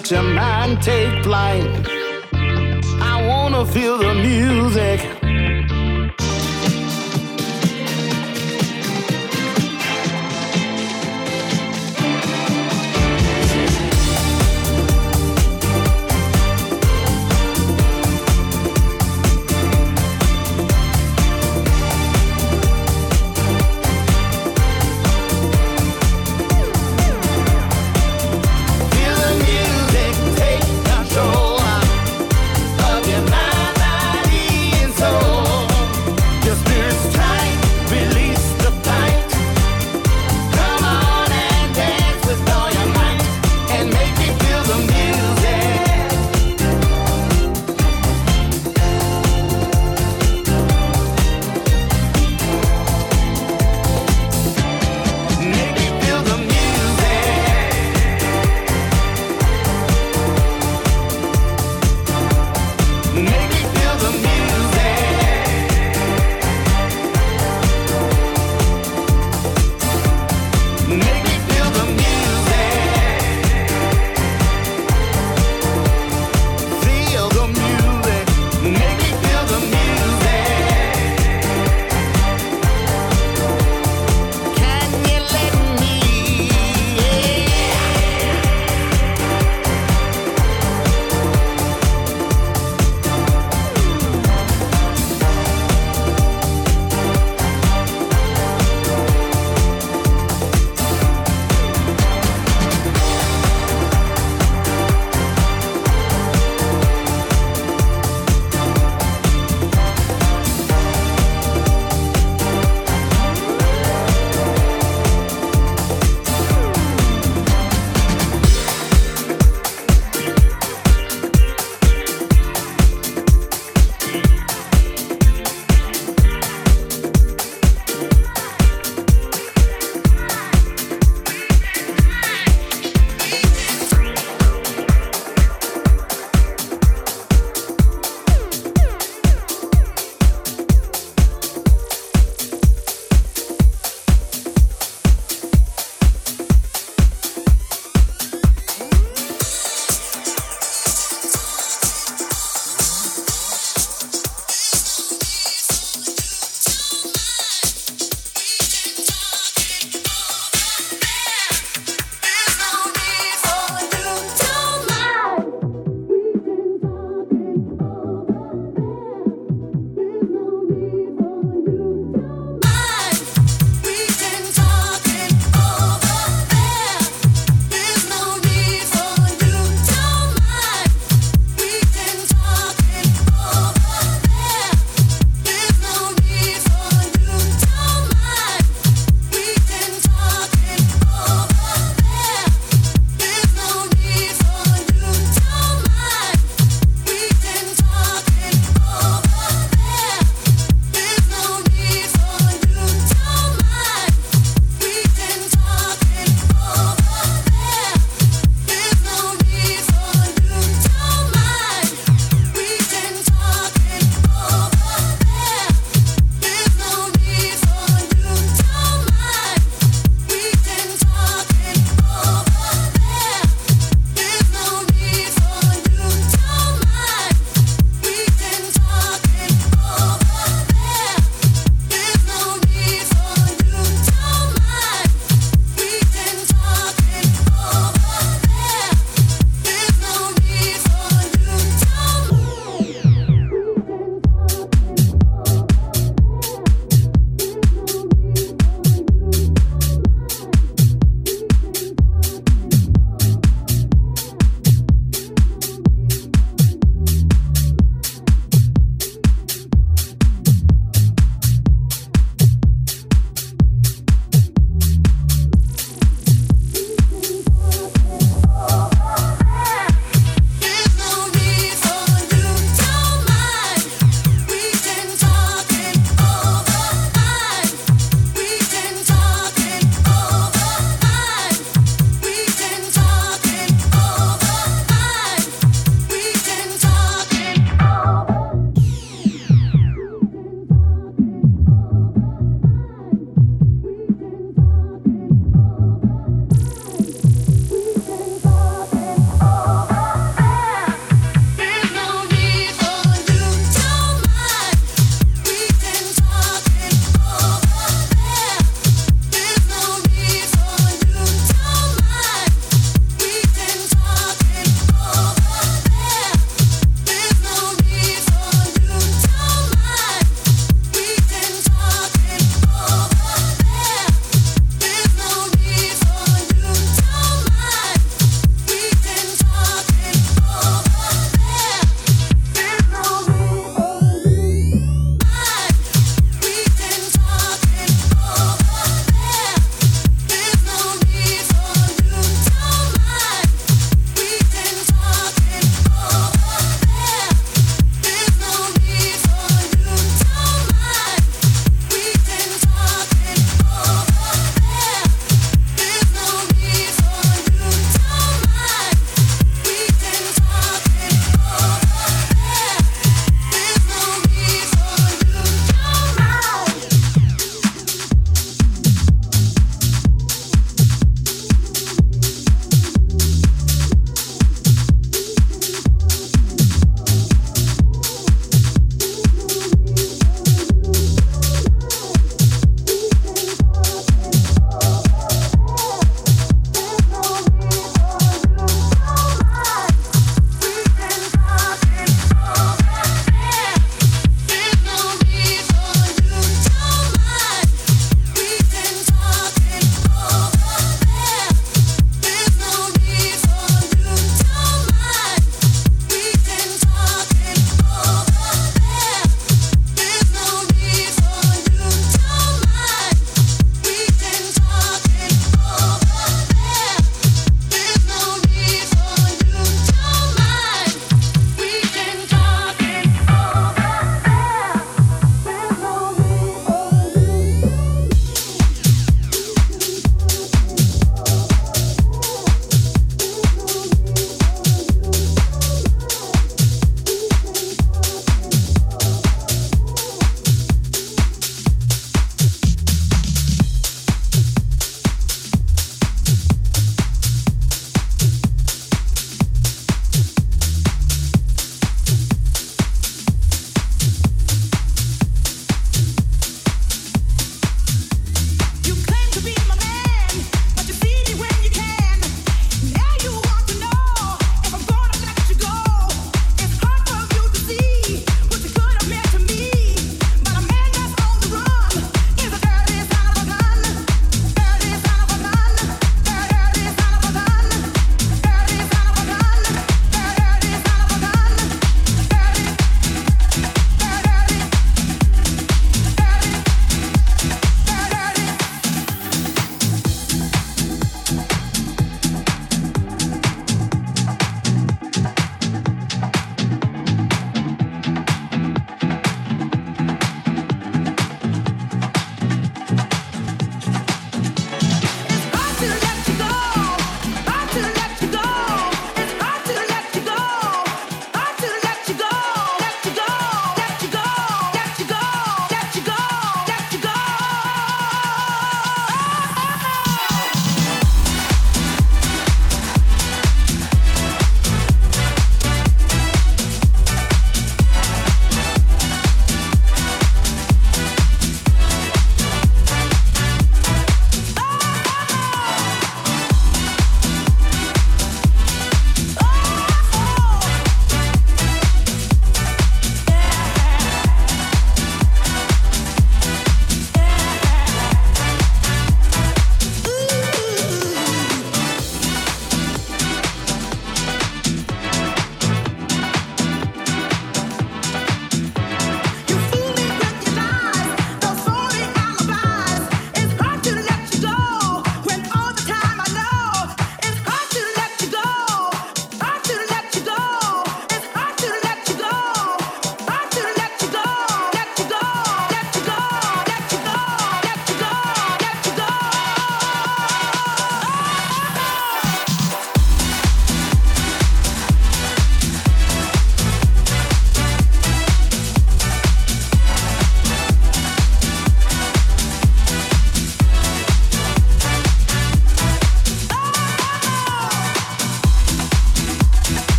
let your mind take flight. I wanna feel the music. So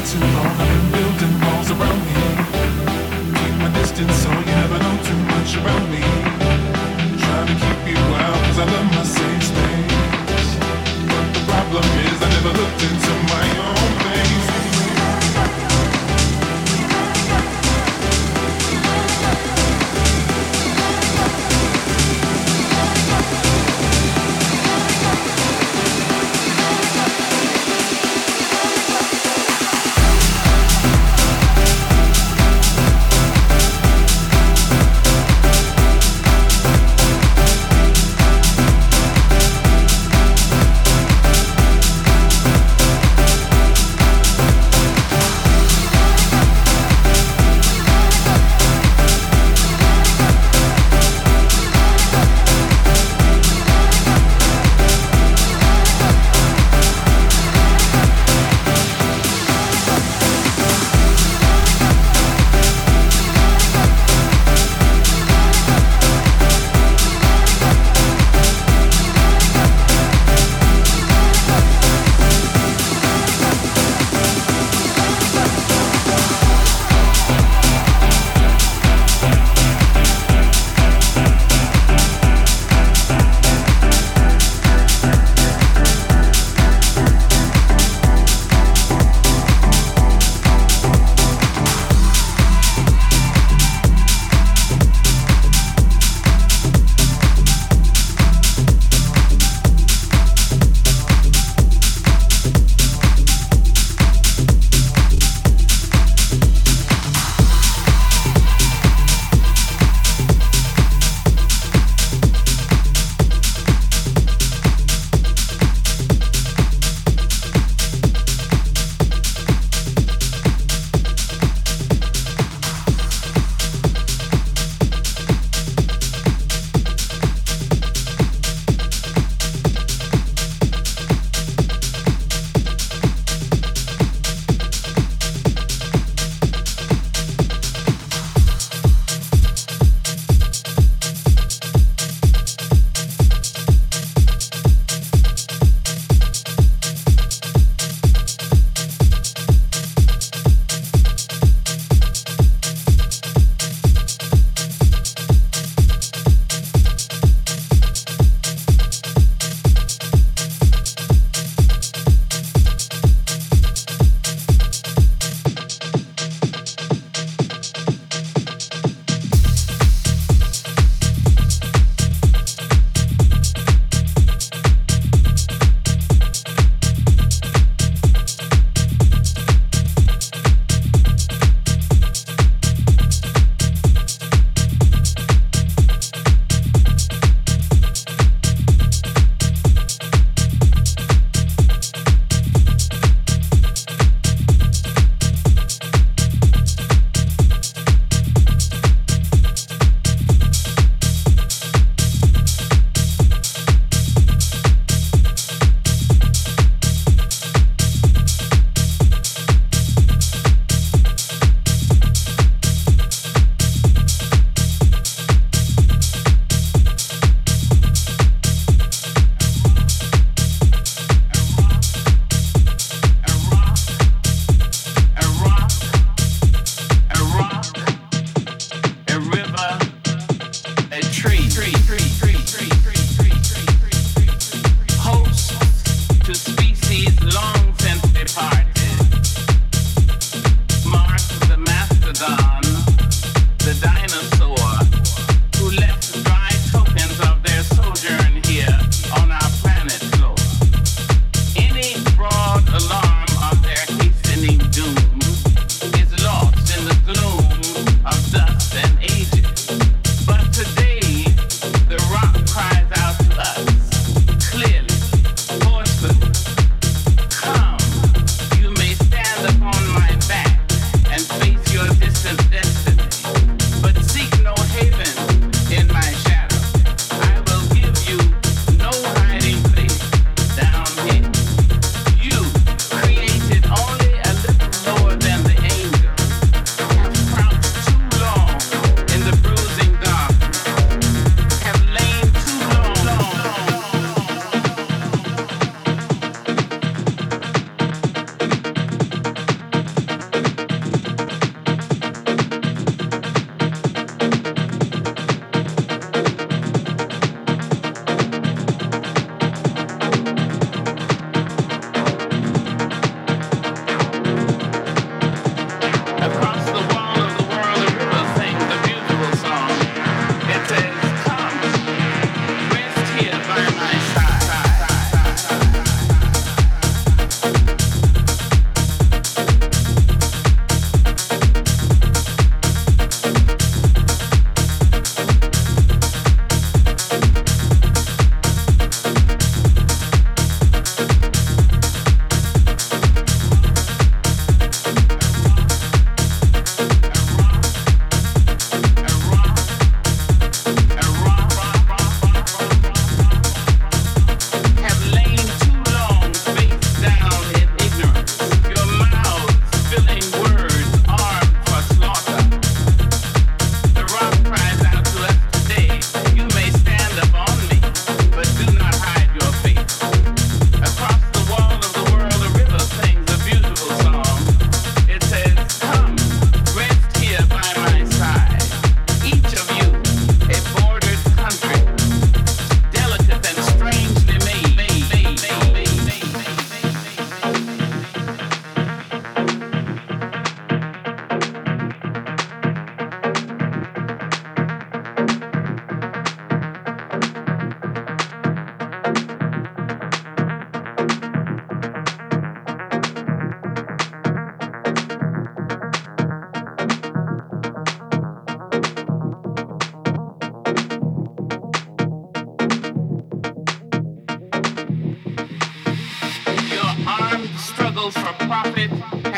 dancing all night and building walls around me. Keep my distance so you never know too much about me. Trying to keep you out cause I love my safe space, but the problem is I never looked into my own face.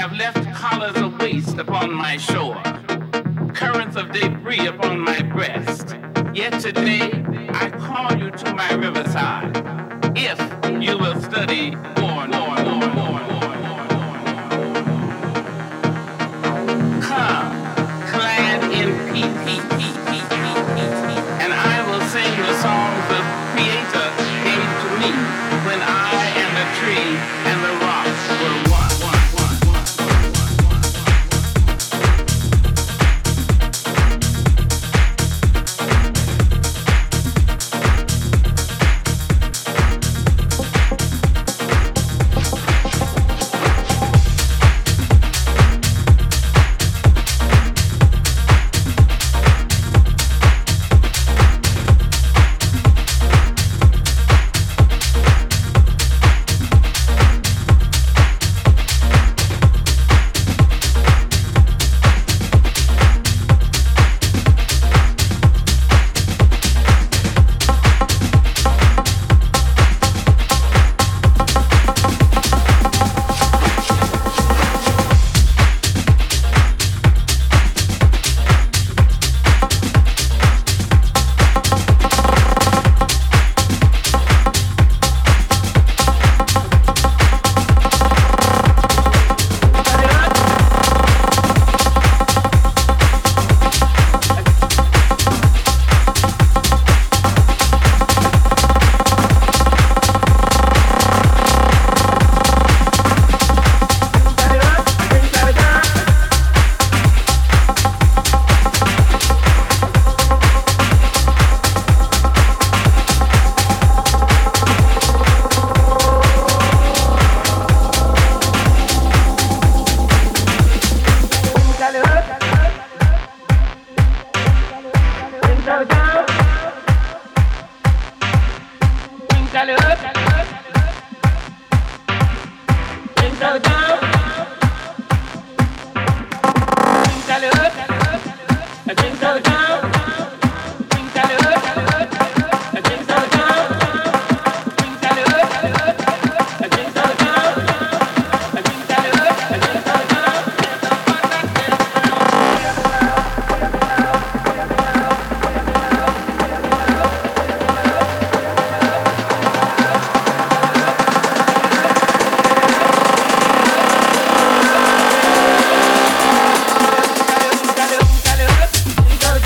have left collars of waste upon my shore, currents of debris upon my breast. Yet today I call you to my riverside, if you will study more. Come, clad in PPP, and I will sing the songs the Creator gave to me when I and the tree and the rock were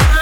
one.